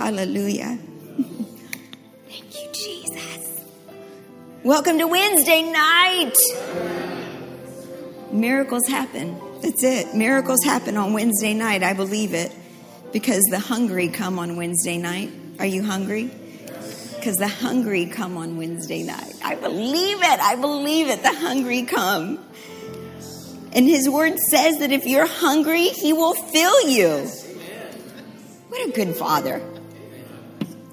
Hallelujah. Thank you, Jesus. Welcome to Wednesday night. Miracles happen. That's it. Miracles happen on Wednesday night. I believe it because the hungry come on Wednesday night. Are you hungry? Because the hungry come on Wednesday night. I believe it. I believe it. The hungry come. And his word says that if you're hungry, he will fill you. What a good father.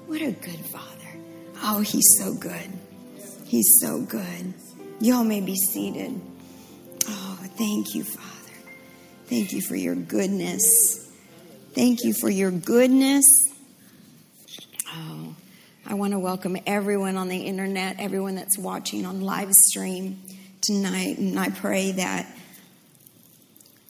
What a good father. Oh, he's so good. He's so good. Y'all may be seated. Oh, thank you, Father. Thank you for your goodness. Thank you for your goodness. Oh, I want to welcome everyone on the internet, everyone that's watching on live stream tonight. And I pray that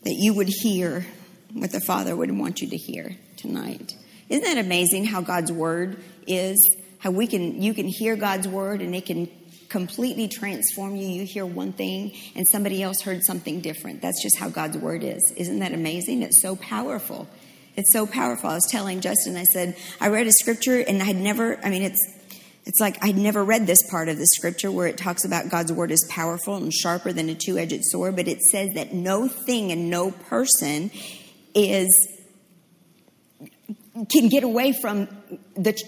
you would hear what the Father would want you to hear tonight. Isn't that amazing how God's word is? How you can hear God's word and it can completely transform you. You hear one thing and somebody else heard something different. That's just how God's word is. Isn't that amazing? It's so powerful. It's so powerful. I was telling Justin, I said, I read a scripture and it's like I'd never read this part of the scripture where it talks about God's word is powerful and sharper than a two-edged sword, but it says that no thing and no person can get away from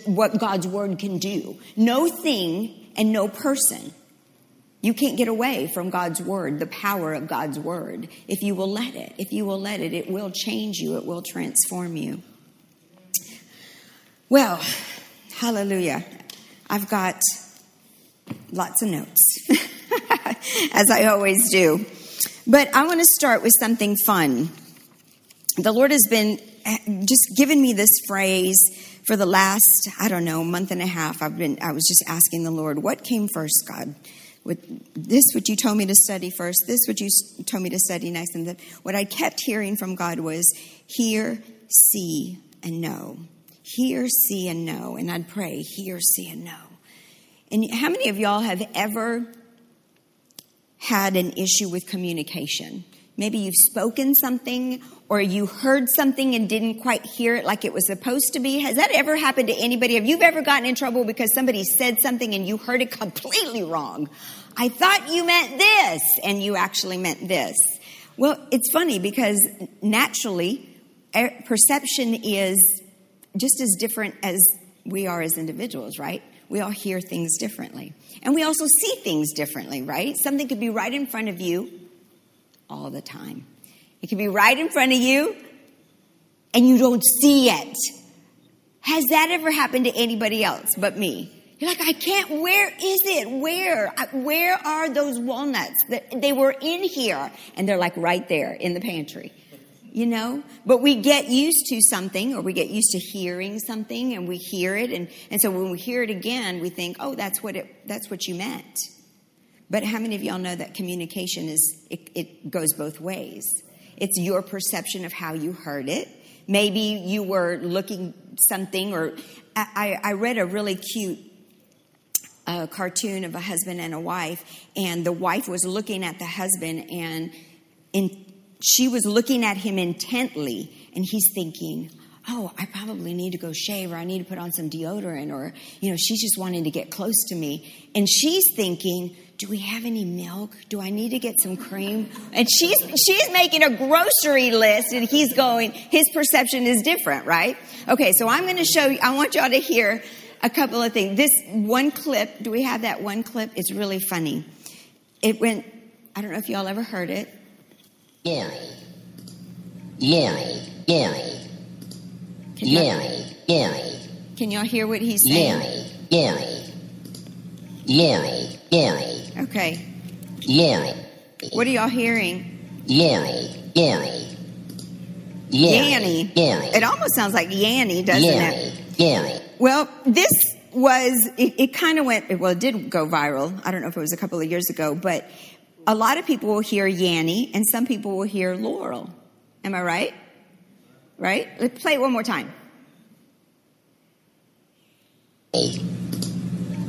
what God's word can do. No thing and no person. You can't get away from God's word, the power of God's word. If you will let it, it will change you. It will transform you. Well, hallelujah. I've got lots of notes, as I always do. But I want to start with something fun. The Lord has been just giving me this phrase for the last, I don't know, month and a half. I was just asking the Lord, what came first, God? This what you told me to study first, this what you told me to study next. And what I kept hearing from God was, hear, see, and know. Hear, see, and know. And I'd pray, hear, see, and know. And how many of y'all have ever had an issue with communication? Maybe you've spoken something or you heard something and didn't quite hear it like it was supposed to be. Has that ever happened to anybody? Have you ever gotten in trouble because somebody said something and you heard it completely wrong? I thought you meant this and you actually meant this. Well, it's funny because naturally, perception is just as different as we are as individuals, right? We all hear things differently. And we also see things differently, right? Something could be right in front of you all the time. It could be right in front of you and you don't see it. Has that ever happened to anybody else but me? You're like, I can't, where is it? Where are those walnuts? They were in here and they're like right there in the pantry. You know, but we get used to something or we get used to hearing something and we hear it. And so when we hear it again, we think, oh, that's what you meant. But how many of y'all know that communication it goes both ways? It's your perception of how you heard it. Maybe you were looking something or I read a really cute cartoon of a husband and a wife, and the wife was looking at the husband and she was looking at him intently, and he's thinking, oh, I probably need to go shave, or I need to put on some deodorant, or, you know, she's just wanting to get close to me. And she's thinking, do we have any milk? Do I need to get some cream? And she's making a grocery list, and he's going, his perception is different, right? Okay, so I'm going to show you, I want y'all to hear a couple of things. This one clip, do we have that one clip? It's really funny. It went, I don't know if y'all ever heard it. Laurel. Can y'all hear what he's saying? Laurel. Okay. Laurel. What are y'all hearing? Laurel. Yanny. Laurel. It almost sounds like Yanny, doesn't it? Laurel. Well, this was, it kind of went, well, it did go viral. I don't know if it was a couple of years ago, but a lot of people will hear Yanny, and some people will hear Laurel. Am I right? Right? Let's play it one more time.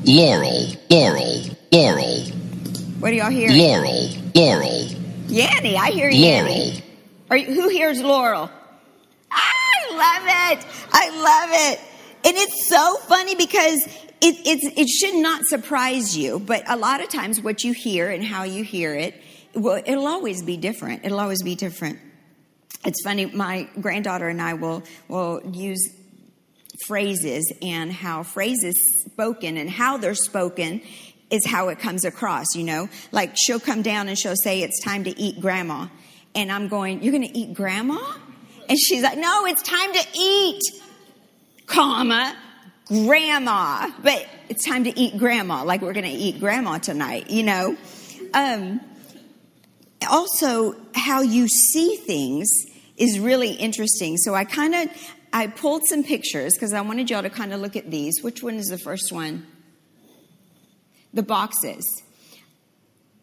Laurel. What do y'all hear? Laurel. Yanny, I hear Yanny. Who hears Laurel? I love it. And it's so funny because it should not surprise you, but a lot of times what you hear and how you hear it, well, it'll always be different. It'll always be different. It's funny, my granddaughter and I will use phrases, and how phrases spoken and how they're spoken is how it comes across, you know? Like, she'll come down and she'll say, it's time to eat grandma. And I'm going, you're going to eat grandma? And she's like, no, it's time to eat, comma, grandma. But it's time to eat grandma, like we're going to eat grandma tonight, you know? Also, how you see things is really interesting. So I pulled some pictures because I wanted y'all to kind of look at these. Which one is the first one? The boxes.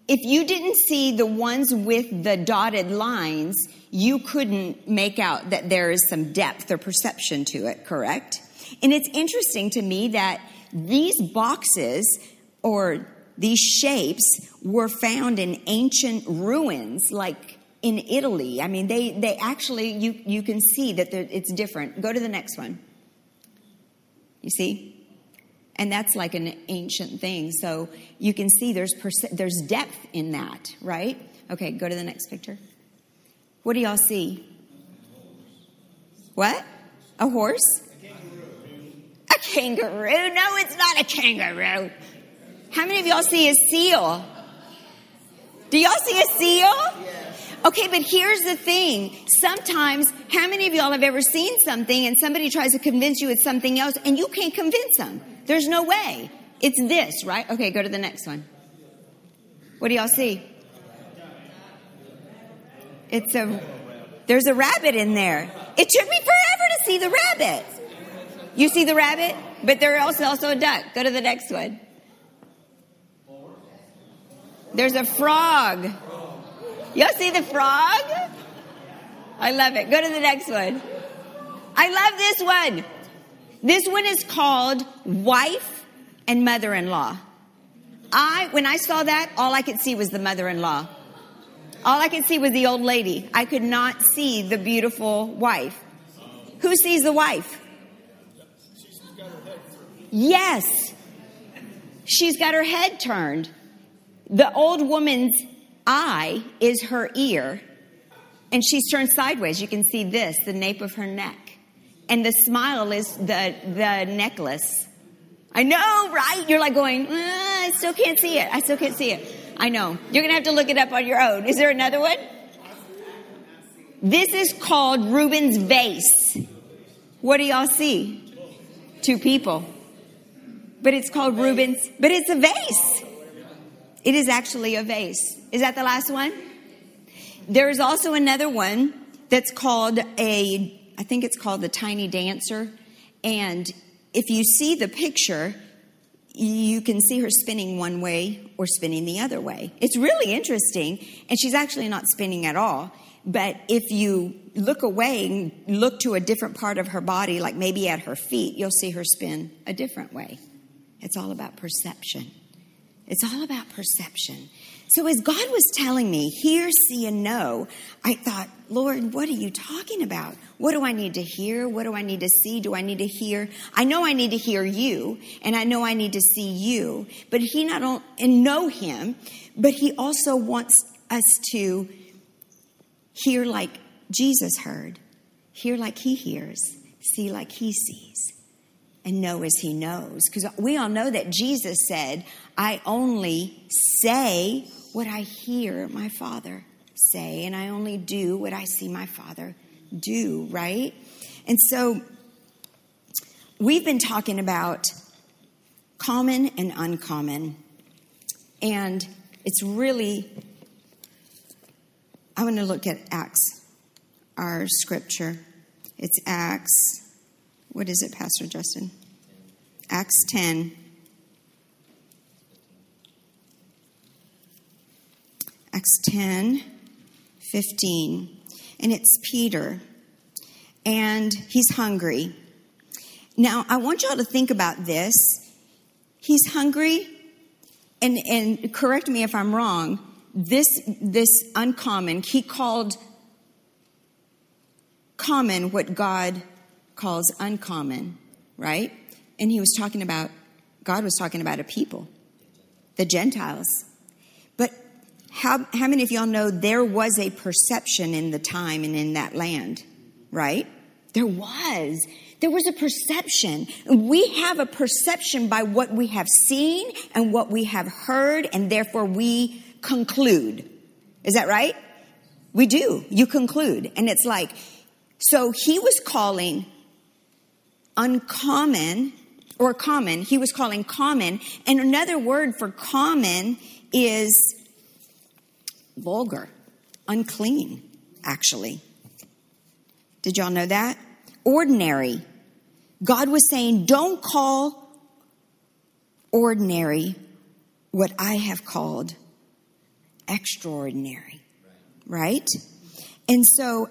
If you didn't see the ones with the dotted lines, you couldn't make out that there is some depth or perception to it, correct? And it's interesting to me that these boxes or these shapes were found in ancient ruins, like in Italy. I mean, they actually, you can see that it's different. Go to the next one. You see? And that's like an ancient thing. So you can see there's depth in that, right? Okay, go to the next picture. What do y'all see? What? A horse? A kangaroo? No, it's not a kangaroo. How many of y'all see a seal? Do y'all see a seal? Okay, but here's the thing. Sometimes, how many of y'all have ever seen something and somebody tries to convince you it's something else and you can't convince them? There's no way. It's this, right? Okay, go to the next one. What do y'all see? There's a rabbit in there. It took me forever to see the rabbit. You see the rabbit? But there's also a duck. Go to the next one. There's a frog. Y'all see the frog? I love it. Go to the next one. I love this one. This one is called wife and mother-in-law. When I saw that, all I could see was the mother-in-law. All I could see was the old lady. I could not see the beautiful wife. Who sees the wife? Yes. She's got her head turned. The old woman's eye is her ear, and she's turned sideways. You can see this, the nape of her neck. And the smile is the necklace. I know, right? You're like going, I still can't see it. I still can't see it. I know. You're going to have to look it up on your own. Is there another one? This is called Rubens' vase. What do y'all see? Two people. But it's called Rubens. But it's a vase. It is actually a vase. Is that the last one? There is also another one that's called I think it's called the Tiny Dancer. And if you see the picture, you can see her spinning one way or spinning the other way. It's really interesting. And she's actually not spinning at all. But if you look away and look to a different part of her body, like maybe at her feet, you'll see her spin a different way. It's all about perception. It's all about perception. So as God was telling me, hear, see, and know, I thought, Lord, what are you talking about? What do I need to hear? What do I need to see? Do I need to hear? I know I need to hear you, and I know I need to see you, but he not only, and know him, but he also wants us to hear like Jesus heard, hear like he hears, see like he sees, and know as he knows. Because we all know that Jesus said, I only say what I hear my Father say, and I only do what I see my Father do, right? And so we've been talking about common and uncommon, and it's really, I want to look at Acts, our scripture. It's Acts, what is it, Pastor Justin? Acts 10. Acts 10, 15, and it's Peter, and he's hungry. Now, I want y'all to think about this. He's hungry, and correct me if I'm wrong, this uncommon, he called common what God calls uncommon. right? And he was talking about, God was talking about a people, the Gentiles. But how many of y'all know there was a perception in the time and in that land, right? There was a perception. We have a perception by what we have seen and what we have heard, and therefore we conclude. Is that right? We do. You conclude. And it's like, so he was calling uncommon or common. He was calling common. And another word for common is vulgar, unclean, actually. Did y'all know that? Ordinary. God was saying, don't call ordinary what I have called extraordinary, right? And so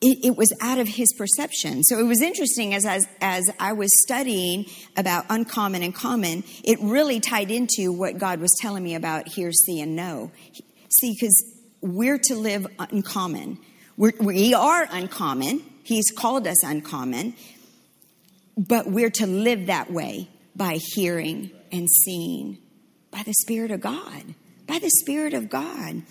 it was out of his perception. So it was interesting as I was studying about uncommon and common, it really tied into what God was telling me about hear, see, and know. See, because we're to live uncommon. We are uncommon. He's called us uncommon. But we're to live that way by hearing and seeing by the Spirit of God. By the Spirit of God.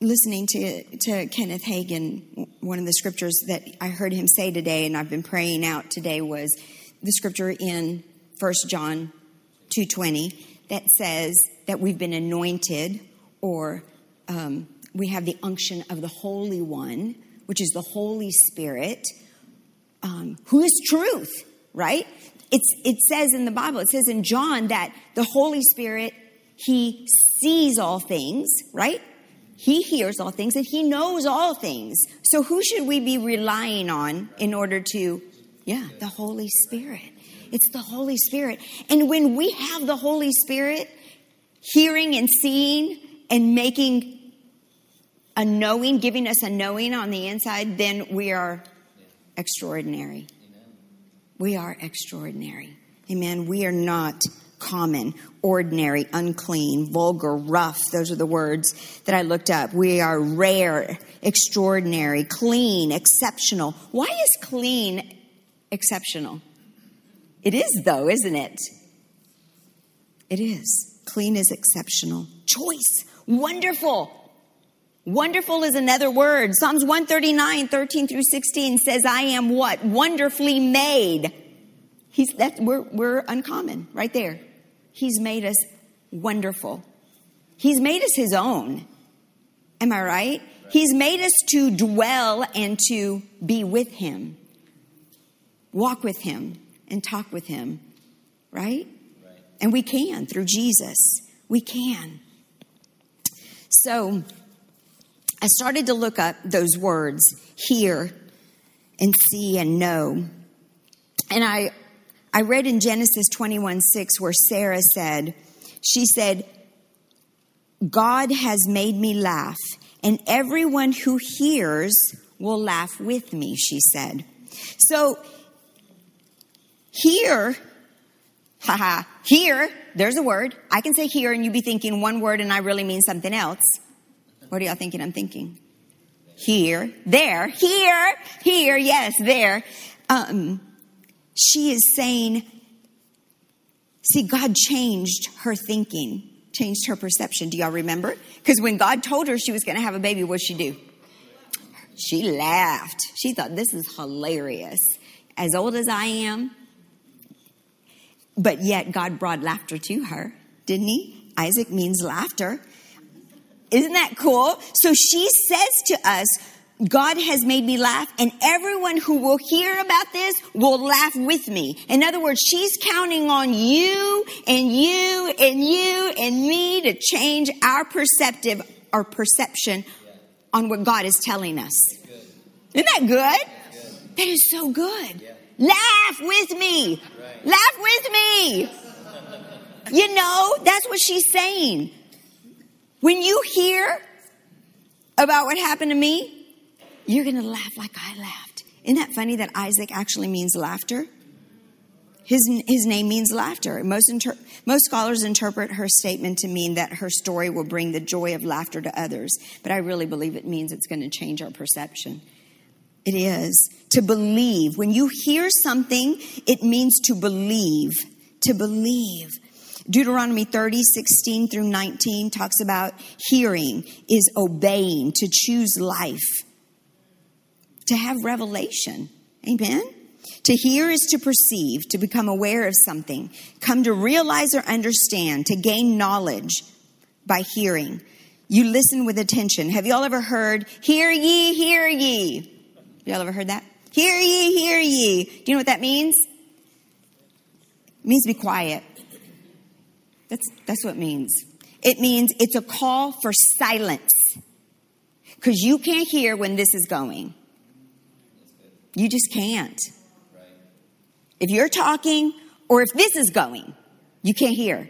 Listening to Kenneth Hagin, one of the scriptures that I heard him say today and I've been praying out today was the scripture in 1 John 2:20 that says that we've been anointed or we have the unction of the Holy One, which is the Holy Spirit, who is truth, right? It says in the Bible, it says in John that the Holy Spirit, he sees all things, right? He hears all things and he knows all things. So who should we be relying on in order to, the Holy Spirit. It's the Holy Spirit. And when we have the Holy Spirit, hearing and seeing and making a knowing, giving us a knowing on the inside, then we are extraordinary. Amen. We are extraordinary. Amen. We are not common, ordinary, unclean, vulgar, rough. Those are the words that I looked up. We are rare, extraordinary, clean, exceptional. Why is clean exceptional? It is, though, isn't it? It is. Clean is exceptional. Choice. Wonderful. Wonderful is another word. Psalms 139:13-16 says, I am what? Wonderfully made. We're uncommon right there. He's made us wonderful. He's made us his own. Am I right? He's made us to dwell and to be with him. Walk with him and talk with him. Right? And we can through Jesus. We can. So I started to look up those words, hear and see and know. And I read in Genesis 21:6 where Sarah said, she said, God has made me laugh, and everyone who hears will laugh with me, she said. So here, there's a word. I can say here and you be thinking one word and I really mean something else. What are y'all thinking I'm thinking? Here, there, here, yes, there. She is saying, see, God changed her thinking, changed her perception. Do y'all remember? Because when God told her she was going to have a baby, what'd she do? She laughed. She thought, this is hilarious. As old as I am. But yet God brought laughter to her, didn't he? Isaac means laughter. Isn't that cool? So she says to us, God has made me laugh, and everyone who will hear about this will laugh with me. In other words, she's counting on you and you and you and me to change our perception on what God is telling us. Isn't that good? That is so good. Laugh with me. Laugh with me. You know, that's what she's saying. When you hear about what happened to me, you're going to laugh like I laughed. Isn't that funny that Isaac actually means laughter? His name means laughter. Most scholars interpret her statement to mean that her story will bring the joy of laughter to others. But I really believe it means it's going to change our perception. It is. To believe. When you hear something, it means to believe. To believe. Deuteronomy 30:16-19 talks about hearing is obeying, to choose life, to have revelation. Amen? To hear is to perceive, to become aware of something, come to realize or understand, to gain knowledge by hearing. You listen with attention. Have you all ever heard, hear ye, hear ye? You all ever heard that? Hear ye, hear ye. Do you know what that means? It means be quiet. That's what it means. It means it's a call for silence. Because you can't hear when this is going. You just can't. Right. If you're talking or if this is going, you can't hear.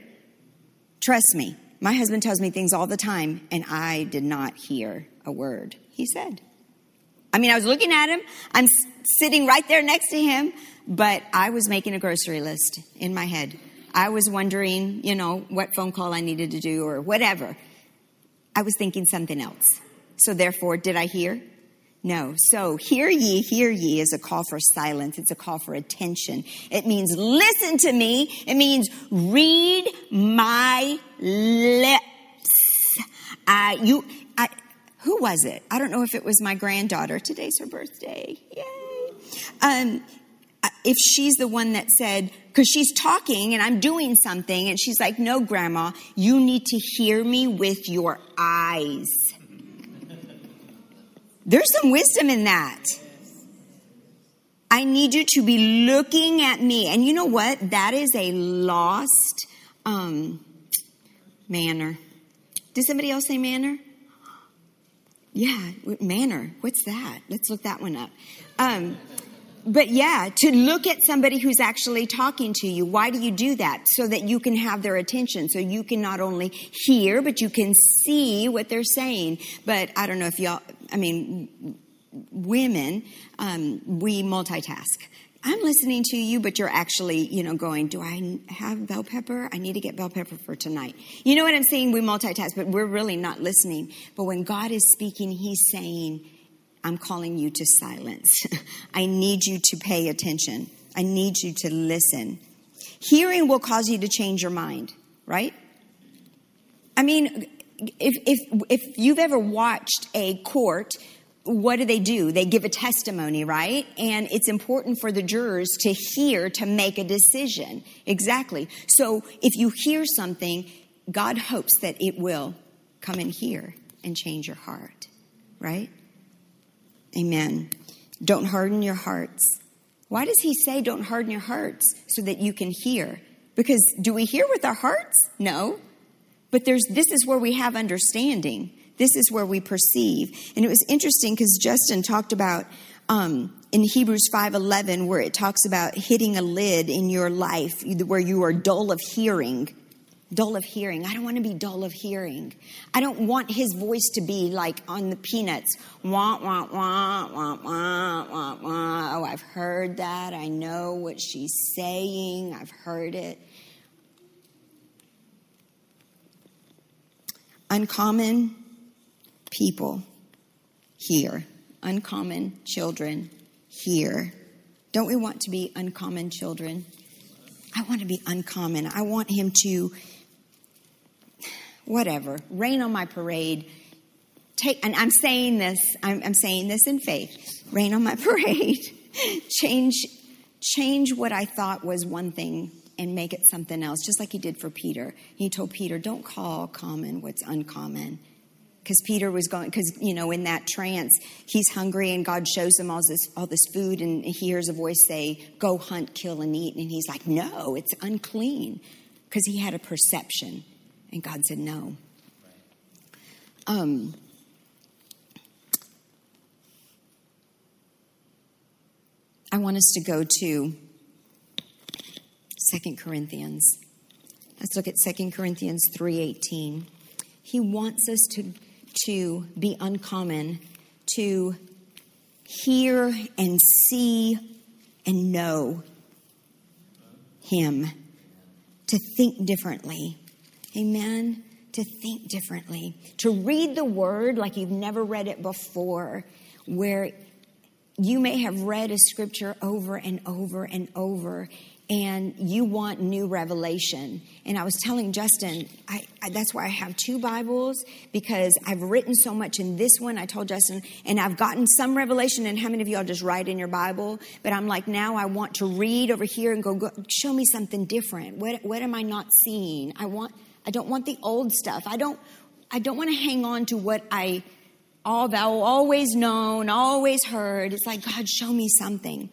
Trust me. My husband tells me things all the time, and I did not hear a word he said. I mean, I was looking at him. I'm sitting right there next to him, but I was making a grocery list in my head. I was wondering, you know, what phone call I needed to do or whatever. I was thinking something else. So therefore, did I hear? No. So hear ye is a call for silence. It's a call for attention. It means listen to me. It means read my lips. Who was it? I don't know if it was my granddaughter. Today's her birthday. Yay. If she's the one that said, because she's talking and I'm doing something, and she's like, no, Grandma, you need to hear me with your eyes. There's some wisdom in that. I need you to be looking at me. And you know what? That is a lost manner. Did somebody else say manner? Yeah, manner. What's that? Let's look that one up. But yeah, to look at somebody who's actually talking to you. Why do you do that? So that you can have their attention. So you can not only hear, but you can see what they're saying. But I don't know if y'all, I mean, women, we multitask. I'm listening to you, but you're actually, you know, going, do I have bell pepper? I need to get bell pepper for tonight. You know what I'm saying? We multitask, but we're really not listening. But when God is speaking, he's saying, I'm calling you to silence. I need you to pay attention. I need you to listen. Hearing will cause you to change your mind, right? I mean, if you've ever watched a court, what do? They give a testimony, right? And it's important for the jurors to hear to make a decision. Exactly. So if you hear something, God hopes that it will come in here and change your heart, right? Amen. Don't harden your hearts. Why does he say don't harden your hearts? So that you can hear. Because do we hear with our hearts? No. But this is where we have understanding. This is where we perceive. And it was interesting because Justin talked about in Hebrews 5:11 where it talks about hitting a lid in your life where you are dull of hearing. Dull of hearing. I don't want to be dull of hearing. I don't want his voice to be like on the Peanuts. Wah, wah, wah, wah, wah, wah, wah. Oh, I've heard that. I know what she's saying. I've heard it. Uncommon people hear. Uncommon children hear. Don't we want to be uncommon children? I want to be uncommon. I want him to... whatever, rain on my parade. And I'm saying this in faith. Rain on my parade. Change what I thought was one thing and make it something else, just like he did for Peter. He told Peter, don't call common what's uncommon. Because Peter was going, because, you know, in that trance, he's hungry and God shows him all this food and he hears a voice say, go hunt, kill, and eat. And he's like, no, it's unclean. Because he had a perception. And God said no. I want us to go to 2 Corinthians. Let's look at 2 Corinthians 3:18. He wants us to be uncommon, to hear and see and know him, to think differently. Amen. To think differently. To read the word like you've never read it before. Where You may have read a scripture over and over and over, and you want new revelation. And I was telling Justin, that's why I have two Bibles, because I've written so much in this one. I told Justin, and I've gotten some revelation. And how many of y'all just write in your Bible? But I'm like, now I want to read over here and go show me something different. What am I not seeing? I don't want the old stuff. I don't want to hang on to what I all thou always known, always heard. It's like, God, show me something.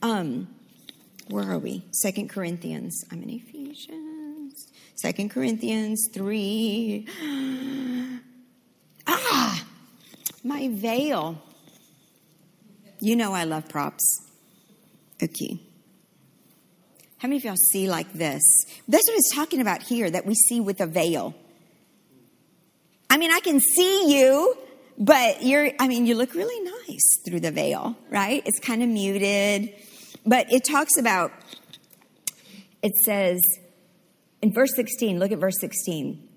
Where are we? 2 Corinthians. I'm in Ephesians. 2 Corinthians 3. My veil. You know I love props. Okay. How many of y'all see like this? That's what it's talking about here, that we see with a veil. I mean, I can see you, but you look really nice through the veil, right? It's kind of muted. But it talks about, it says, in verse 16, look at verse 16.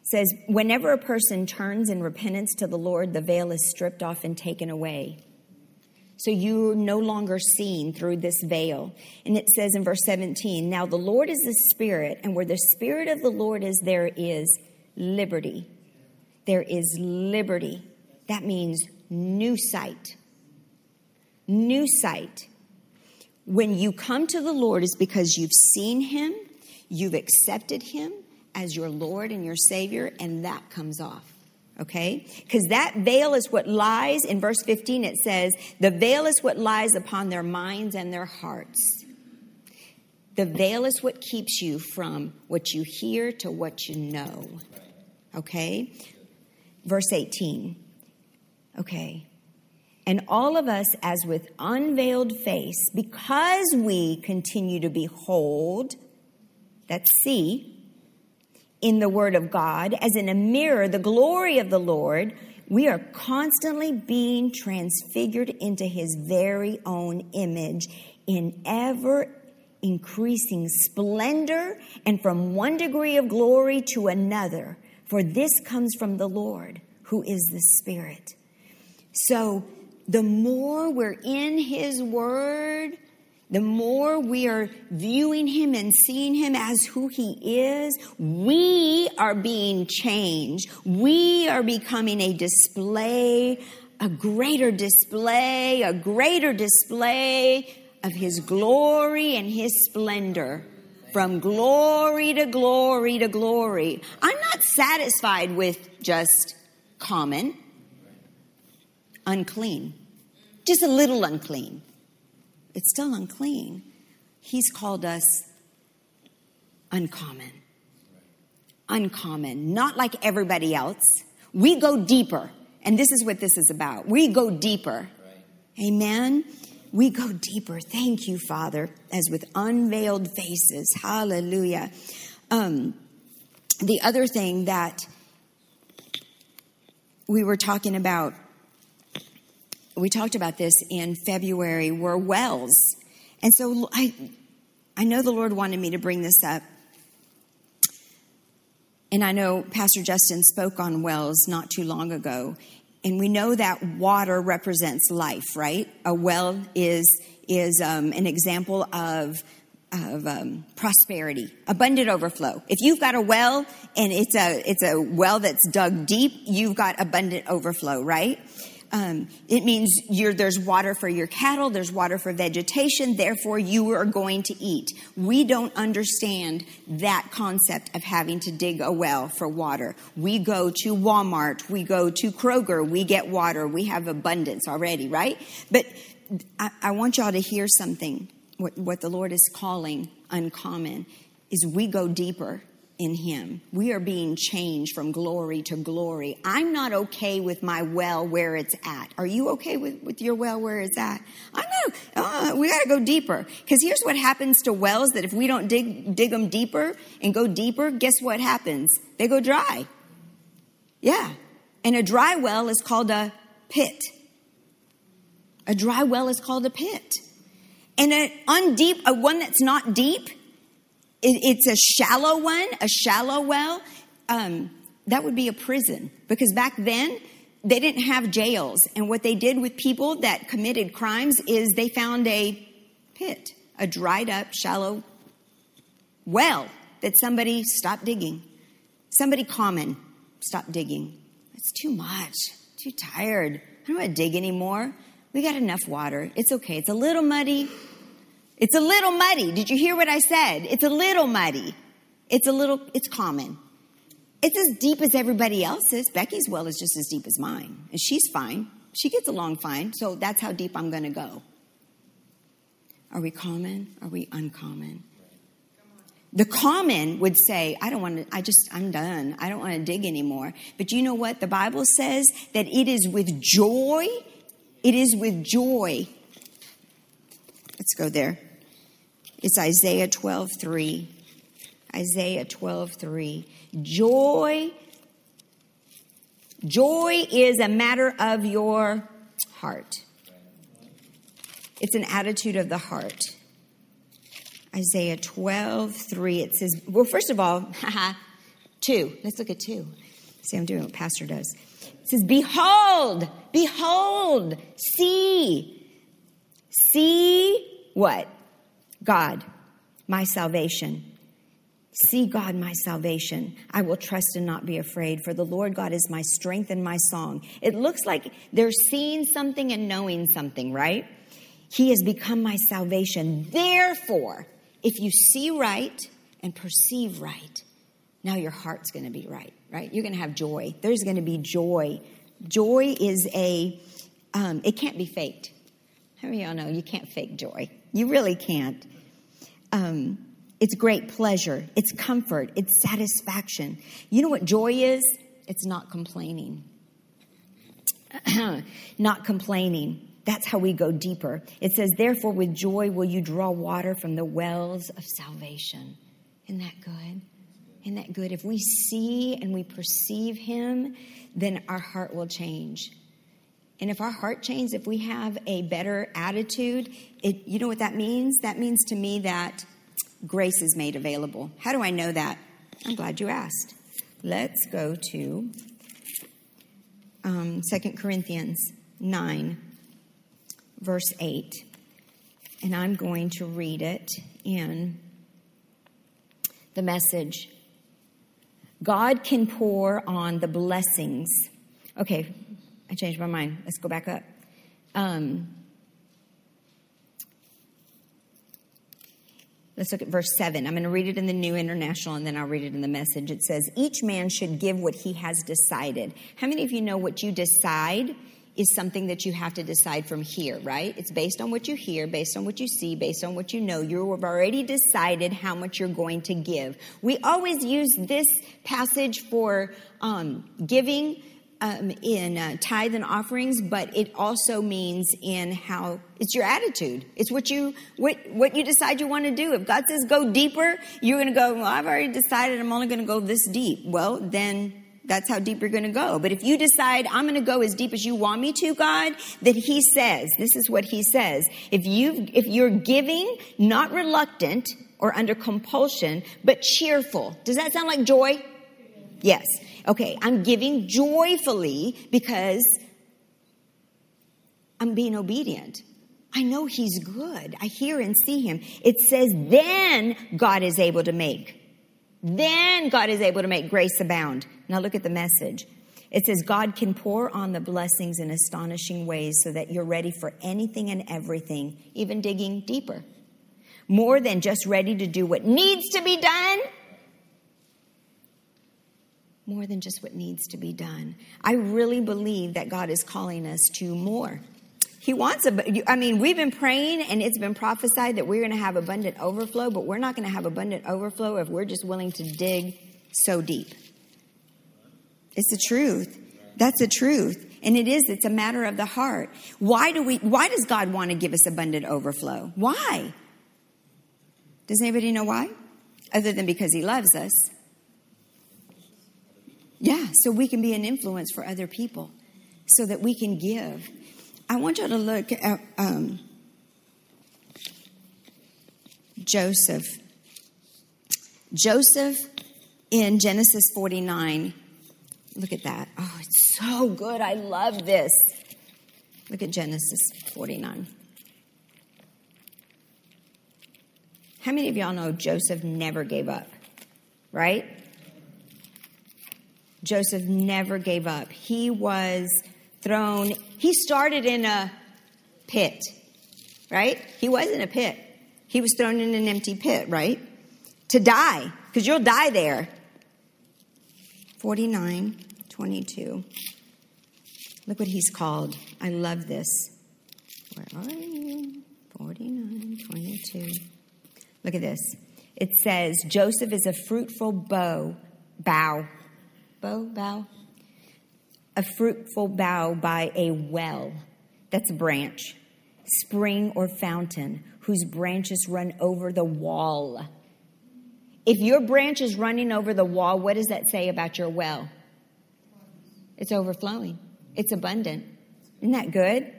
It says, whenever a person turns in repentance to the Lord, the veil is stripped off and taken away. So you're no longer seen through this veil. And it says in verse 17, now the Lord is the Spirit, and where the Spirit of the Lord is, there is liberty. There is liberty. That means new sight. New sight. When you come to the Lord, it's because you've seen him, you've accepted him as your Lord and your Savior, and that comes off, okay? Because that veil is what lies, in verse 15 it says, the veil is what lies upon their minds and their hearts. The veil is what keeps you from what you hear to what you know, okay? Verse 18, okay. And all of us, as with unveiled face, because we continue to behold, that's see, in the Word of God, as in a mirror, the glory of the Lord, we are constantly being transfigured into his very own image in ever-increasing splendor and from one degree of glory to another. For this comes from the Lord, who is the Spirit. So, the more we're in his word, the more we are viewing him and seeing him as who he is, we are being changed. We are becoming a greater display of his glory and his splendor. From glory to glory to glory. I'm not satisfied with just common, unclean. Just a little unclean. It's still unclean. He's called us uncommon. Uncommon. Not like everybody else. We go deeper. And this is what this is about. We go deeper. Right. Amen? We go deeper. Thank you, Father, as with unveiled faces. Hallelujah. The other thing that we were talking about, we talked about this in February, were wells. And so I know the Lord wanted me to bring this up. And I know Pastor Justin spoke on wells not too long ago. And we know that water represents life, right? A well is an example of prosperity, abundant overflow. If you've got a well and it's a well that's dug deep, you've got abundant overflow, right? It means there's water for your cattle, there's water for vegetation, therefore you are going to eat. We don't understand that concept of having to dig a well for water. We go to Walmart, we go to Kroger, we get water, we have abundance already, right? But I want y'all to hear something. What the Lord is calling uncommon is we go deeper in him. We are being changed from glory to glory. I'm not okay with my well where it's at. Are you okay with your well where it's at? I know. We got to go deeper. Because here's what happens to wells that if we don't dig them deeper and go deeper, guess what happens? They go dry. Yeah. And a dry well is called a pit. A dry well is called a pit. And one that's not deep, it's a shallow one, a shallow well. That would be a prison. Because back then, They didn't have jails. And what they did with people that committed crimes is they found a pit, a dried up, shallow well that somebody stopped digging. Somebody common stopped digging. It's too much. Too tired. I don't want to dig anymore. We got enough water. It's okay. It's a little muddy. It's a little muddy. Did you hear what I said? It's a little muddy. It's common. It's as deep as everybody else's. Becky's well is just as deep as mine. And she's fine. She gets along fine. So that's how deep I'm going to go. Are we common? Are we uncommon? The common would say, I'm done. I don't want to dig anymore. But you know what? The Bible says that it is with joy. It is with joy. Let's go there. It's Isaiah 12:3. Isaiah 12:3. Joy is a matter of your heart. It's an attitude of the heart. Isaiah 12:3. It says, well, first of all, 2. Let's look at 2. See, I'm doing what Pastor does. It says, behold, see what? God, my salvation. See God, my salvation. I will trust and not be afraid, for the Lord God is my strength and my song. It looks like they're seeing something and knowing something, right? He has become my salvation. Therefore, if you see right and perceive right, now your heart's going to be right? You're going to have joy. There's going to be joy. Joy is it can't be faked. How many of y'all know you can't fake joy? You really can't. It's great pleasure. It's comfort. It's satisfaction. You know what joy is? It's not complaining. Not complaining. That's how we go deeper. It says, therefore, with joy will you draw water from the wells of salvation. Isn't that good? Isn't that good? If we see and we perceive him, then our heart will change. And if our heart changes, if we have a better attitude, you know what that means? That means to me that grace is made available. How do I know that? I'm glad you asked. Let's go to 2 Corinthians 9. Verse 8, and I'm going to read it in the Message. God can pour on the blessings. Okay, I changed my mind. Let's go back up. Let's look at verse 7. I'm going to read it in the New International, and then I'll read it in the Message. It says, each man should give what he has decided. How many of you know what you decide is something that you have to decide from here, right? It's based on what you hear, based on what you see, based on what you know. You have already decided how much you're going to give. We always use this passage for giving in tithe and offerings, but it also means in how it's your attitude. It's what you decide you want to do. If God says go deeper, you're going to go, well, I've already decided I'm only going to go this deep. Well, then that's how deep you're going to go. But if you decide, I'm going to go as deep as you want me to, God, then he says, this is what he says. If you're giving, not reluctant or under compulsion, but cheerful. Does that sound like joy? Yes. Okay, I'm giving joyfully because I'm being obedient. I know he's good. I hear and see him. It says, then God is able to make. Then God is able to make grace abound. Now look at the Message. It says, God can pour on the blessings in astonishing ways so that you're ready for anything and everything, even digging deeper. More than just ready to do what needs to be done. More than just what needs to be done. I really believe that God is calling us to more. He wants, we've been praying and it's been prophesied that we're going to have abundant overflow, but we're not going to have abundant overflow if we're just willing to dig so deep. It's the truth. That's the truth. And it's a matter of the heart. Why does God want to give us abundant overflow? Why? Does anybody know why? Other than because he loves us. Yeah, so we can be an influence for other people so that we can give. I want you to look at Joseph. Joseph in Genesis 49 Look at that. Oh, it's so good. I love this. Look at Genesis 49. How many of y'all know Joseph never gave up, right? Joseph never gave up. He was thrown. He started in a pit, right? He was in a pit. He was thrown in an empty pit, right? To die, because you'll die there. 49:22. Look what he's called. I love this. Where are you? 49:22. Look at this. It says, Joseph is a fruitful bough. A fruitful bough by a well. That's a branch. Spring or fountain, whose branches run over the wall. If your branch is running over the wall, what does that say about your well? It's overflowing. It's abundant. Isn't that good?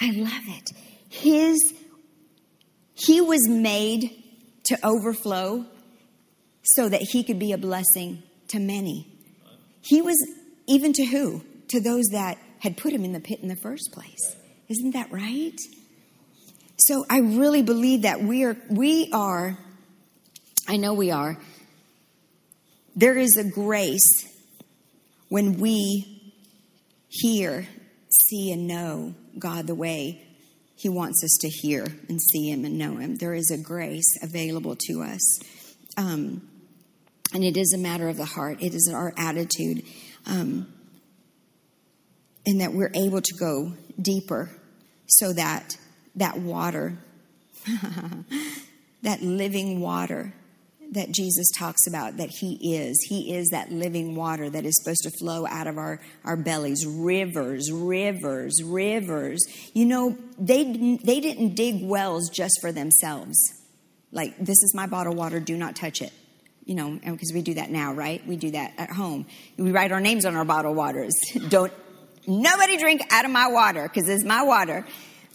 I love it. He was made to overflow so that he could be a blessing to many. He was even to who? To those that had put him in the pit in the first place. Isn't that right? So I really believe that we are, I know we are. There is a grace when we hear, see, and know God the way He wants us to hear and see Him and know Him. There is a grace available to us. And it is a matter of the heart. It is our attitude. And that we're able to go deeper so that that water, that living water that Jesus talks about, that He is that living water that is supposed to flow out of our bellies. Rivers. You know, they didn't dig wells just for themselves. Like, this is my bottled water, do not touch it. You know, because we do that now, right? We do that at home. We write our names on our bottled waters. Nobody drink out of my water, because it's my water.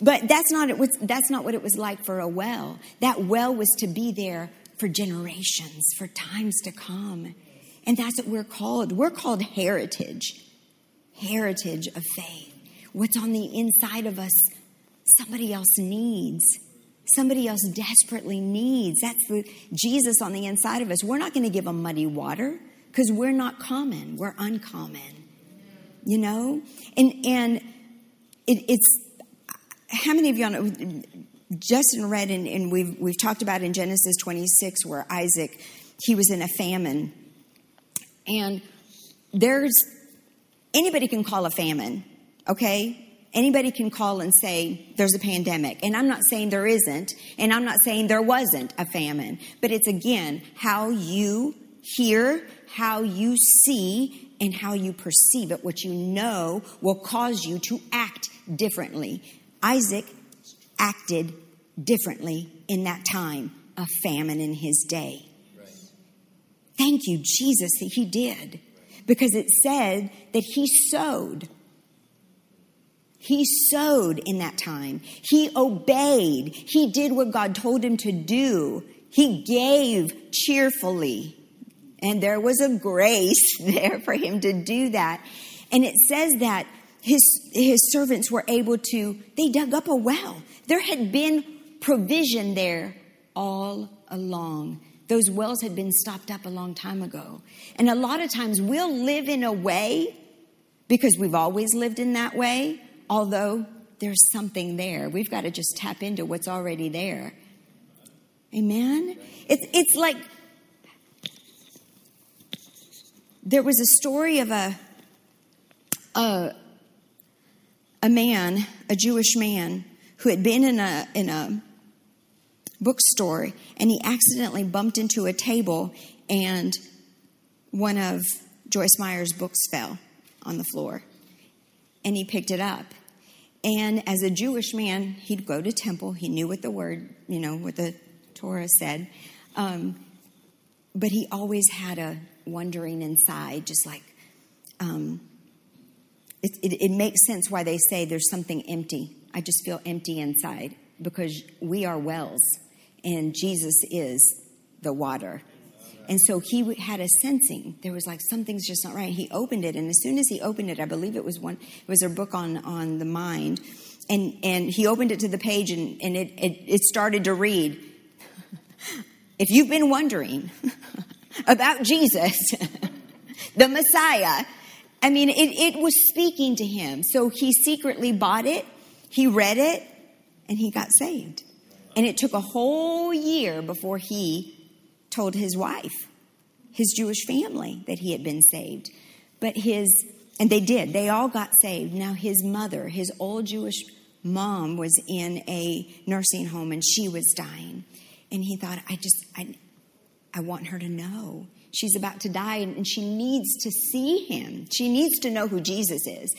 But that's not what it was like for a well. That well was to be there for generations, for times to come. And that's what we're called. We're called heritage of faith. What's on the inside of us, somebody else needs. Somebody else desperately needs. That's the Jesus on the inside of us. We're not going to give them muddy water because we're not common. We're uncommon, you know? And it's, how many of y'all know, Justin read, and we've talked about in Genesis 26, where Isaac, he was in a famine. And anybody can call a famine, okay? Anybody can call and say there's a pandemic. And I'm not saying there isn't, and I'm not saying there wasn't a famine. But it's, again, how you hear, how you see, and how you perceive it. What you know will cause you to act differently. Isaac acted differently in that time of famine in his day. Right. Thank you, Jesus, that he did. Because it said that he sowed. He sowed in that time. He obeyed. He did what God told him to do. He gave cheerfully. And there was a grace there for him to do that. And it says that his servants were able to, they dug up a well. There had been provision there all along. Those wells had been stopped up a long time ago. And a lot of times we'll live in a way because we've always lived in that way, although there's something there. We've got to just tap into what's already there. Amen? It's like, there was a story of a man, a Jewish man, who had been in a bookstore, and he accidentally bumped into a table, and one of Joyce Meyer's books fell on the floor, and he picked it up. And as a Jewish man, he'd go to temple. He knew what the word, you know, what the Torah said, but he always had a wondering inside, just like. It makes sense why they say there's something empty. I just feel empty inside, because we are wells and Jesus is the water. And so he had a sensing. There was like, something's just not right. He opened it, and as soon as he opened it, I believe it was a book on the mind, and he opened it to the page, and it started to read, if you've been wondering about Jesus, the Messiah, I mean, it was speaking to him. So he secretly bought it, he read it, and he got saved. And it took a whole year before he told his wife, his Jewish family, that he had been saved. But and they did. They all got saved. Now his mother, his old Jewish mom, was in a nursing home, and she was dying. And he thought, I want her to know. She's about to die, and she needs to see him. She needs to know who Jesus is.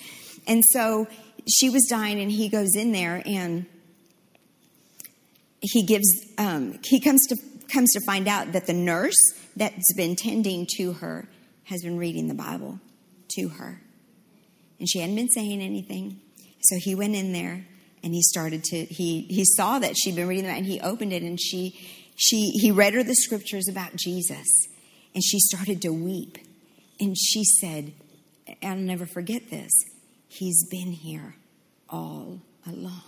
And so she was dying, and he goes in there, and he comes to find out that the nurse that's been tending to her has been reading the Bible to her. And she hadn't been saying anything. So he went in there, and he saw that she'd been reading the Bible, and he opened it, and he read her the scriptures about Jesus. And she started to weep. And she said, I'll never forget this, he's been here all along.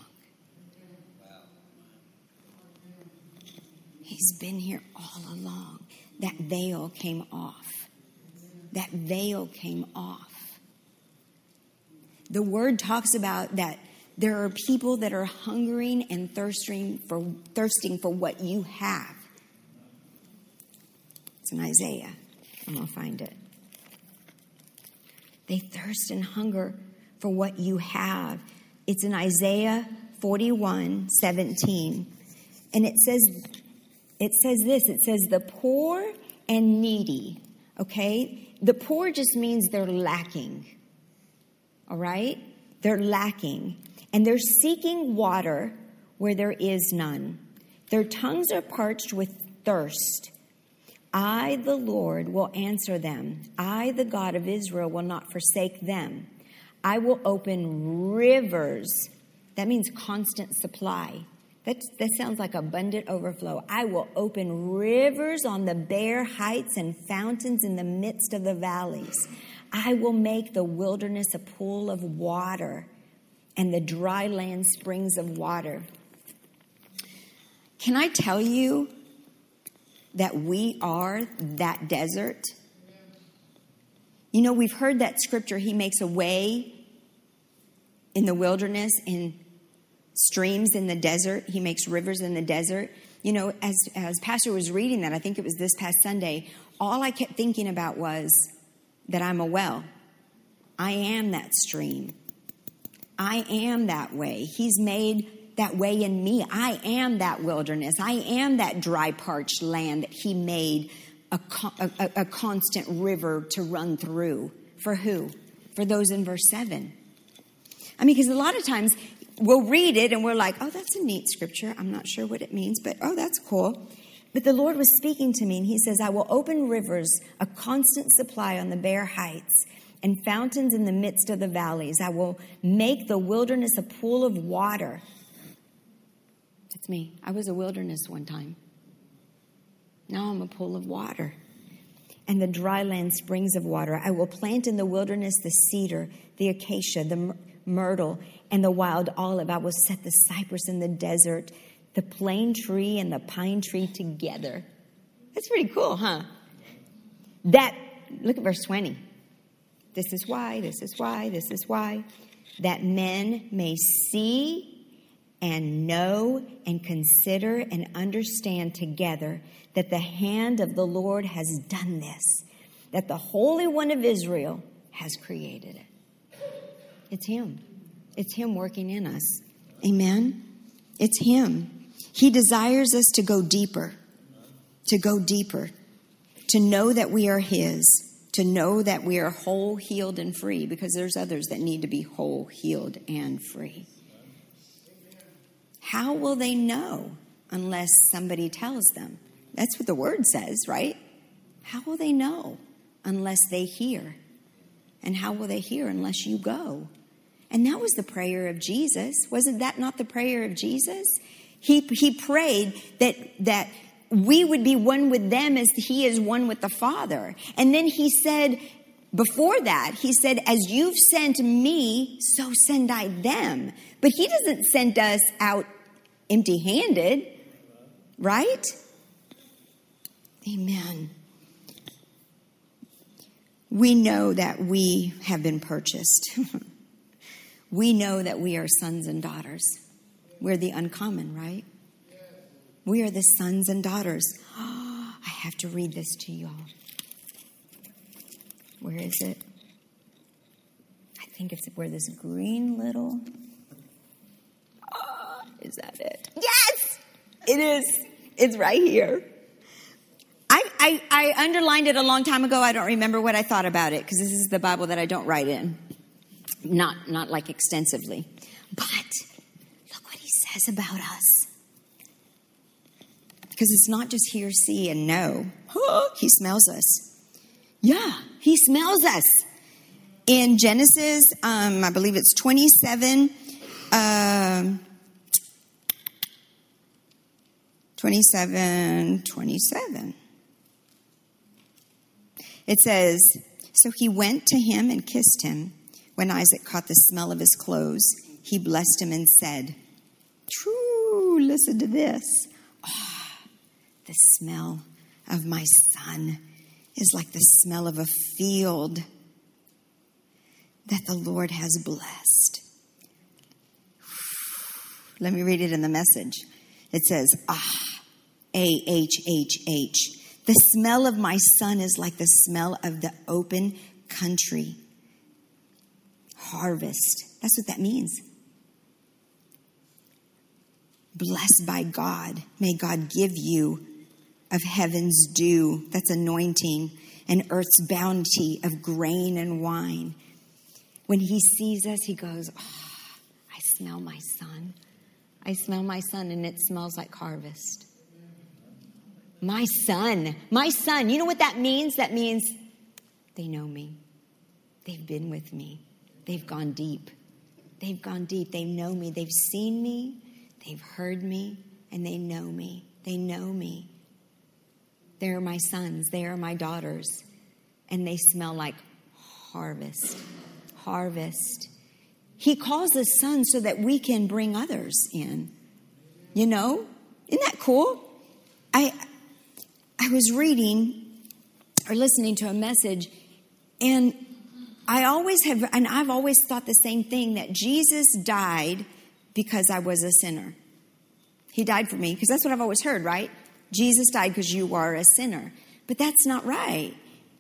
He's been here all along. That veil came off. That veil came off. The word talks about that there are people that are hungering and thirsting for what you have. It's in Isaiah. I'm going to find it. They thirst and hunger for what you have. It's in Isaiah 41:17. And it says the poor and needy, okay? The poor just means they're lacking, all right? They're lacking, and they're seeking water where there is none. Their tongues are parched with thirst. I, the Lord, will answer them. I, the God of Israel, will not forsake them. I will open rivers. That means constant supply. That sounds like abundant overflow. I will open rivers on the bare heights and fountains in the midst of the valleys. I will make the wilderness a pool of water and the dry land springs of water. Can I tell you that we are that desert? You know, we've heard that scripture, he makes a way in the wilderness, and streams in the desert. He makes rivers in the desert. You know, as Pastor was reading that, I think it was this past Sunday, all I kept thinking about was that I'm a well. I am that stream. I am that way. He's made that way in me. I am that wilderness. I am that dry, parched land that he made a constant river to run through. For who? For those in verse 7. I mean, because a lot of times we'll read it and we're like, oh, that's a neat scripture. I'm not sure what it means, but oh, that's cool. But the Lord was speaking to me, and he says, I will open rivers, a constant supply on the bare heights, and fountains in the midst of the valleys. I will make the wilderness a pool of water. That's me. I was a wilderness one time. Now I'm a pool of water. And the dry land springs of water. I will plant in the wilderness the cedar, the acacia, the myrtle, and the wild olive. I will set the cypress in the desert, the plane tree and the pine tree together. That's pretty cool, huh? Look at verse 20. This is why, this is why, this is why. That men may see and know and consider and understand together that the hand of the Lord has done this, that the Holy One of Israel has created it. It's him. It's him working in us. Amen? It's him. He desires us to go deeper, to know that we are his, to know that we are whole, healed, and free, because there's others that need to be whole, healed, and free. How will they know unless somebody tells them? That's what the word says, right? How will they know unless they hear? And how will they hear unless you go? And that was the prayer of Jesus. Wasn't that not the prayer of Jesus? He prayed that we would be one with them as he is one with the Father. And then he said, before that, he said, as you've sent me, so send I them. But he doesn't send us out empty-handed, right? Amen. We know that we have been purchased. We know that we are sons and daughters. We're the uncommon, right? We are the sons and daughters. Oh, I have to read this to you all. Where is it? I think it's where this green little... Oh, is that it? Yes! It is. It's right here. I underlined it a long time ago. I don't remember what I thought about it, because this is the Bible that I don't write in. Not like extensively. But look what he says about us. Because it's not just hear, see, and know. He smells us. Yeah, he smells us. In Genesis, I believe it's 27. It says, so he went to him and kissed him. When Isaac caught the smell of his clothes, he blessed him and said, true, listen to this. Ah, oh, the smell of my son is like the smell of a field that the Lord has blessed. Let me read it in the Message. It says, ah, A-H-H-H. The smell of my son is like the smell of the open country. Harvest. That's what that means. Blessed by God. May God give you of heaven's dew. That's anointing. And earth's bounty of grain and wine. When he sees us, he goes, oh, I smell my son. I smell my son, and it smells like harvest. My son. My son. You know what that means? That means they know me. They've been with me. They've gone deep. They've gone deep. They know me. They've seen me. They've heard me. And they know me. They know me. They are my sons. They are my daughters. And they smell like harvest. Harvest. He calls us sons so that we can bring others in. You know? Isn't that cool? I was reading or listening to a message, and I've always thought the same thing, that Jesus died because I was a sinner. He died for me, because that's what I've always heard, right? Jesus died because you are a sinner. But that's not right.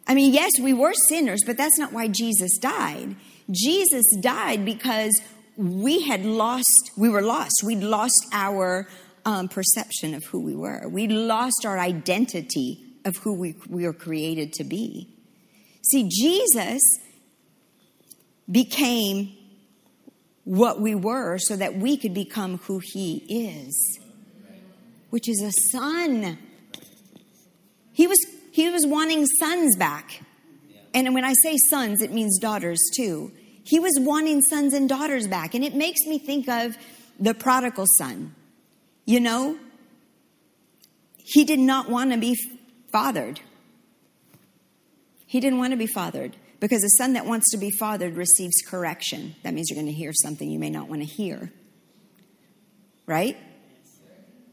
I mean, yes, we were sinners, but that's not why Jesus died. Jesus died because we were lost. We'd lost our perception of who we were. We lost our identity of who we were created to be. See, Jesus became what we were so that we could become who he is, which is a son. He was wanting sons back. And when I say sons, it means daughters too. He was wanting sons and daughters back. And it makes me think of the prodigal son. You know, he did not want to be fathered. He didn't want to be fathered, because a son that wants to be fathered receives correction. That means you're going to hear something you may not want to hear. Right?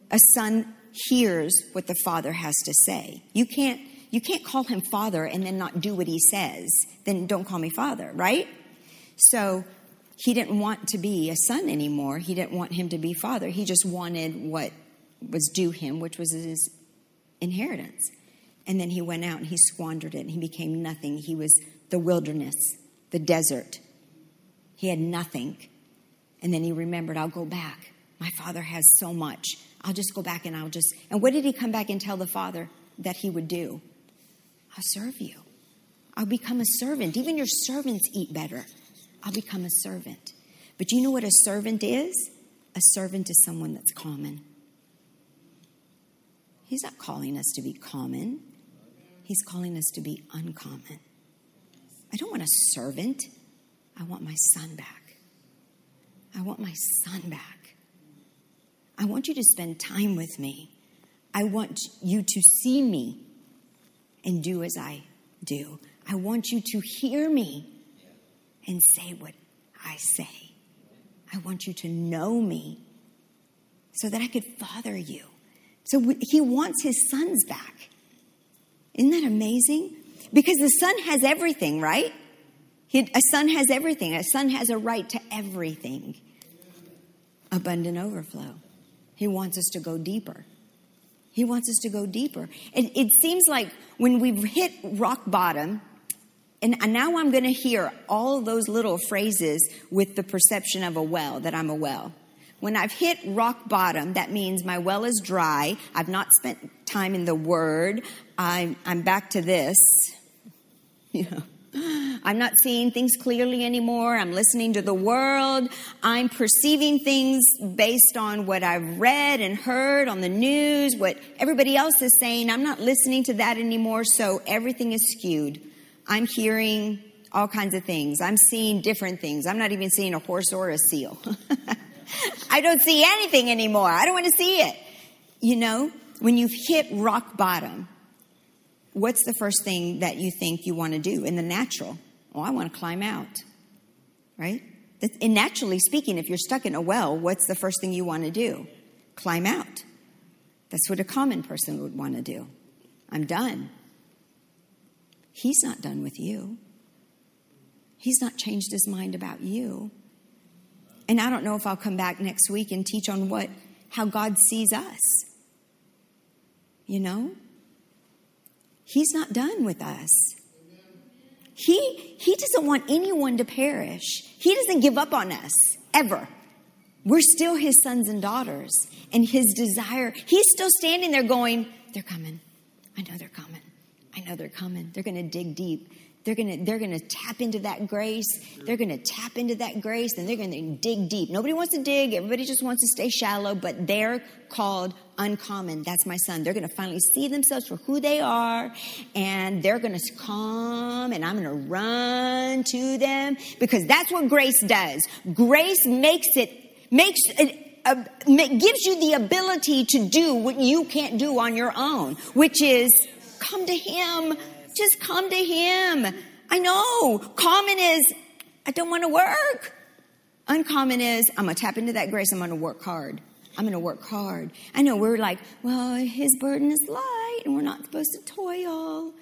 A son hears what the father has to say. You can't call him father and then not do what he says. Then don't call me father, right? So he didn't want to be a son anymore. He didn't want him to be father. He just wanted what was due him, which was his inheritance. And then he went out and he squandered it, and he became nothing. He was the wilderness, the desert. He had nothing. And then he remembered, I'll go back. My father has so much. I'll just go back and I'll just... And what did he come back and tell the father that he would do? I'll serve you. I'll become a servant. Even your servants eat better. I'll become a servant. But you know what a servant is? A servant is someone that's common. He's not calling us to be common. He's calling us to be uncommon. I don't want a servant. I want my son back. I want my son back. I want you to spend time with me. I want you to see me and do as I do. I want you to hear me and say what I say. I want you to know me so that I could father you. So he wants his sons back. Isn't that amazing? Because the son has everything, right? A son has everything. A son has a right to everything. Abundant overflow. He wants us to go deeper. He wants us to go deeper. And it seems like when we've hit rock bottom, and now I'm going to hear all those little phrases with the perception of a well, that I'm a well. When I've hit rock bottom, that means my well is dry. I've not spent time in the Word. I'm back to this. You know. I'm not seeing things clearly anymore. I'm listening to the world. I'm perceiving things based on what I've read and heard on the news, what everybody else is saying. I'm not listening to that anymore, so everything is skewed. I'm hearing all kinds of things. I'm seeing different things. I'm not even seeing a horse or a seal. I don't see anything anymore. I don't want to see it. You know, when you've hit rock bottom, what's the first thing that you think you want to do in the natural? Oh, I want to climb out, right? And naturally speaking, if you're stuck in a well, what's the first thing you want to do? Climb out. That's what a common person would want to do. I'm done. He's not done with you. He's not changed his mind about you. And I don't know if I'll come back next week and teach on how God sees us. You know? He's not done with us. He doesn't want anyone to perish. He doesn't give up on us, ever. We're still his sons and daughters. And his desire, he's still standing there going, they're coming. I know they're coming. I know they're coming. They're going to dig deep. They're going to tap into that grace. They're going to tap into that grace, and they're going to dig deep. Nobody wants to dig. Everybody just wants to stay shallow, but they're called uncommon. That's my son. They're going to finally see themselves for who they are, and they're going to come, and I'm going to run to them, because that's what grace does. Grace gives you the ability to do what you can't do on your own, which is come to him. Just come to him. I know. Common is, I don't want to work. Uncommon is, I'm going to tap into that grace. I'm going to work hard. I'm going to work hard. I know we're like, well, his burden is light and we're not supposed to toil.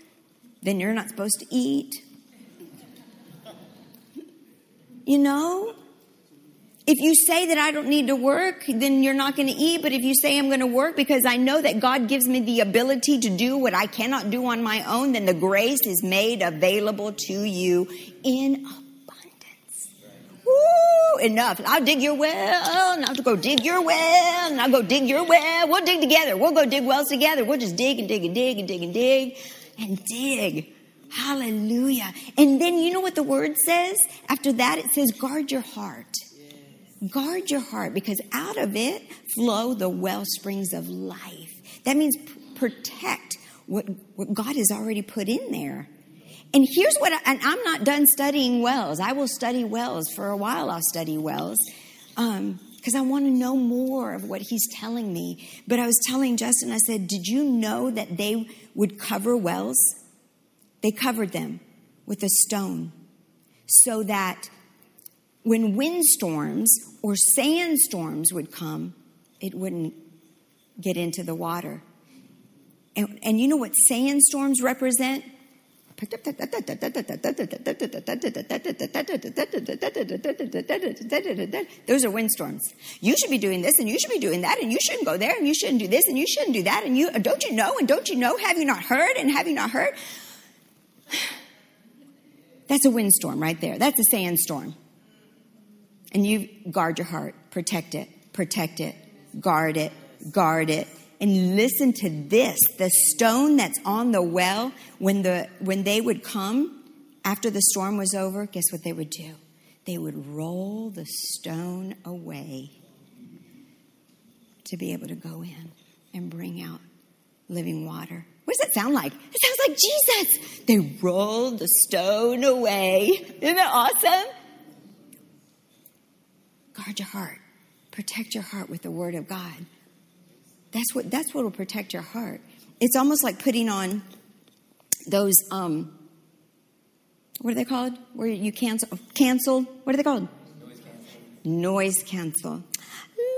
Then you're not supposed to eat. You know? If you say that I don't need to work, then you're not going to eat. But if you say I'm going to work because I know that God gives me the ability to do what I cannot do on my own, then the grace is made available to you in abundance. Woo, enough. I'll dig your well, and I'll go dig your well, and I'll go dig your well. We'll dig together. We'll go dig wells together. We'll just dig and dig and dig and dig and dig and dig. Hallelujah. And then you know what the word says? After that, it says, guard your heart. Guard your heart, because out of it flow the well springs of life. That means protect what God has already put in there. And here's what, and I'm not done studying wells. I will study wells for a while. I'll study wells because I want to know more of what he's telling me. But I was telling Justin, I said, did you know that they would cover wells? They covered them with a stone so that when windstorms or sandstorms would come, it wouldn't get into the water. And you know what sandstorms represent? Those are windstorms. You should be doing this, and you should be doing that, and you shouldn't go there, and you shouldn't do this, and you shouldn't do that, and you don't you know, and don't you know? Have you not heard? And have you not heard? That's a windstorm right there. That's a sandstorm. And you guard your heart, protect it, guard it, and listen to this. The stone that's on the well, when they would come after the storm was over, guess what they would do? They would roll the stone away to be able to go in and bring out living water. What does that sound like? It sounds like Jesus. They rolled the stone away. Isn't that awesome? Guard your heart. Protect your heart with the word of God. That's what will protect your heart. It's almost like putting on those, what are they called? Where you canceled? What are they called? Noise cancel.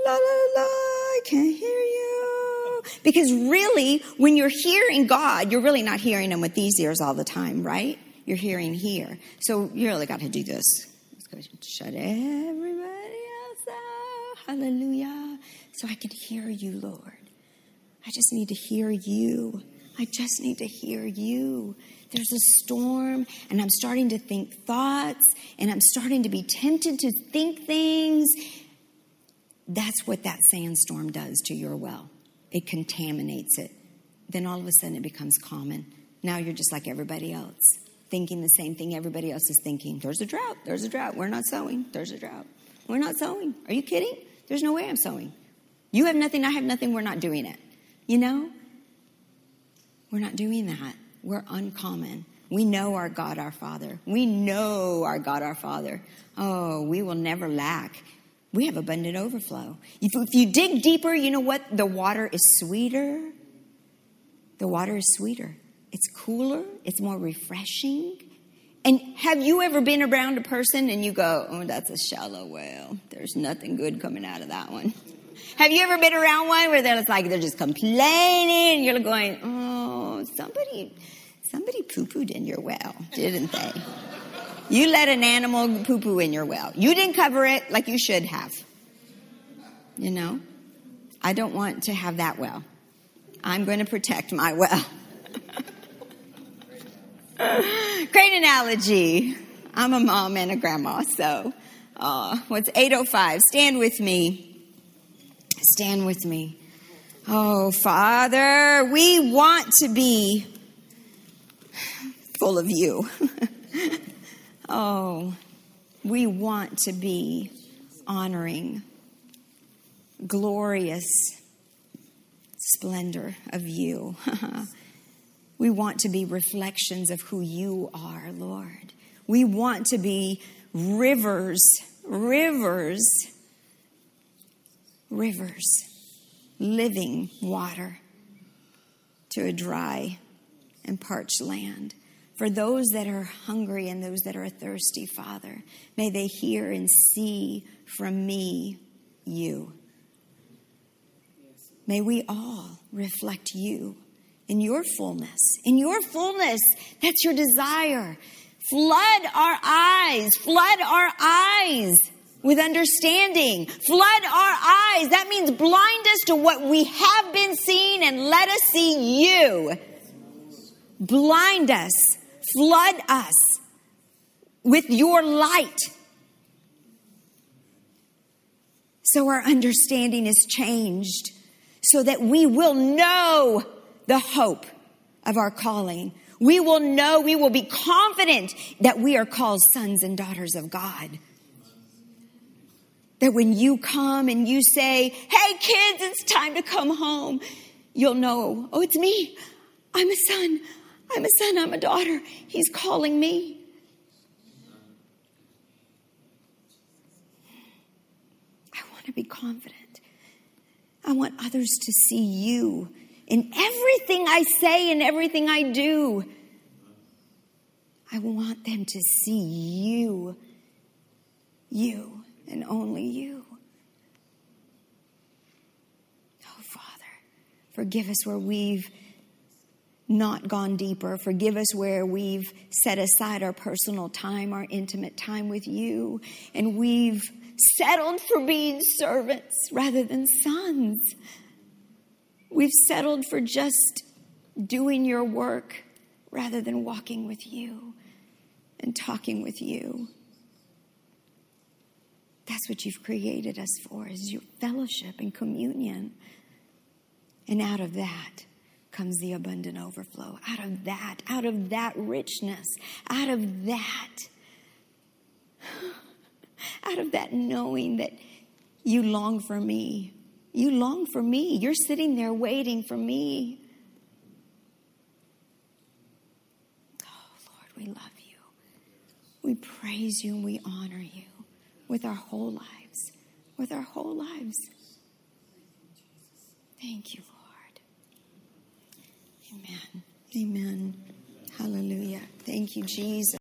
La, la, la, I can't hear you. Because really, when you're hearing God, you're really not hearing him with these ears all the time, right? You're hearing here. So you really got to do this. Let's go shut everybody else out. Hallelujah. So I can hear you, Lord. I just need to hear you. I just need to hear you. There's a storm, and I'm starting to think thoughts, and I'm starting to be tempted to think things. That's what that sandstorm does to your well. It contaminates it. Then all of a sudden it becomes common. Now you're just like everybody else, thinking the same thing everybody else is thinking. There's a drought. There's a drought. We're not sowing. There's a drought. We're not sowing. Are you kidding? There's no way I'm sowing. You have nothing. I have nothing. We're not doing it. You know? We're not doing that. We're uncommon. We know our God, our Father. We know our God, our Father. Oh, we will never lack. We have abundant overflow. If you dig deeper, you know what? The water is sweeter. The water is sweeter. It's cooler. It's more refreshing. And have you ever been around a person and you go, oh, that's a shallow well. There's nothing good coming out of that one. Have you ever been around one where they're like, they're just complaining and you're going, oh, somebody poo-pooed in your well, didn't they? You let an animal poo-poo in your well. You didn't cover it like you should have. You know, I don't want to have that well. I'm going to protect my well. Great analogy. I'm a mom and a grandma, so what's 8:05? Stand with me. Stand with me. Oh, Father, we want to be full of you. Oh, we want to be honoring, glorious splendor of you. We want to be reflections of who you are, Lord. We want to be rivers, living water to a dry and parched land. For those that are hungry and those that are thirsty, Father, may they hear and see from me, you. May we all reflect you in your fullness. In your fullness, that's your desire. Flood our eyes. With understanding, flood our eyes. That means blind us to what we have been seeing and let us see you. Blind us, flood us with your light. So our understanding is changed so that we will know the hope of our calling. We will know, we will be confident that we are called sons and daughters of God. That when you come and you say, hey, kids, it's time to come home, you'll know, oh, it's me. I'm a son. I'm a daughter. He's calling me. I want to be confident. I want others to see you in everything I say and everything I do. I want them to see you. You. And only you. Oh, Father, forgive us where we've not gone deeper. Forgive us where we've set aside our personal time, our intimate time with you, and we've settled for being servants rather than sons. We've settled for just doing your work rather than walking with you and talking with you. That's what you've created us for, is your fellowship and communion. And out of that comes the abundant overflow. Out of that richness, out of that knowing that you long for me. You long for me. You're sitting there waiting for me. Oh, Lord, we love you. We praise you and we honor you. With our whole lives. Thank you, Lord. Amen. Amen. Hallelujah. Thank you, Jesus.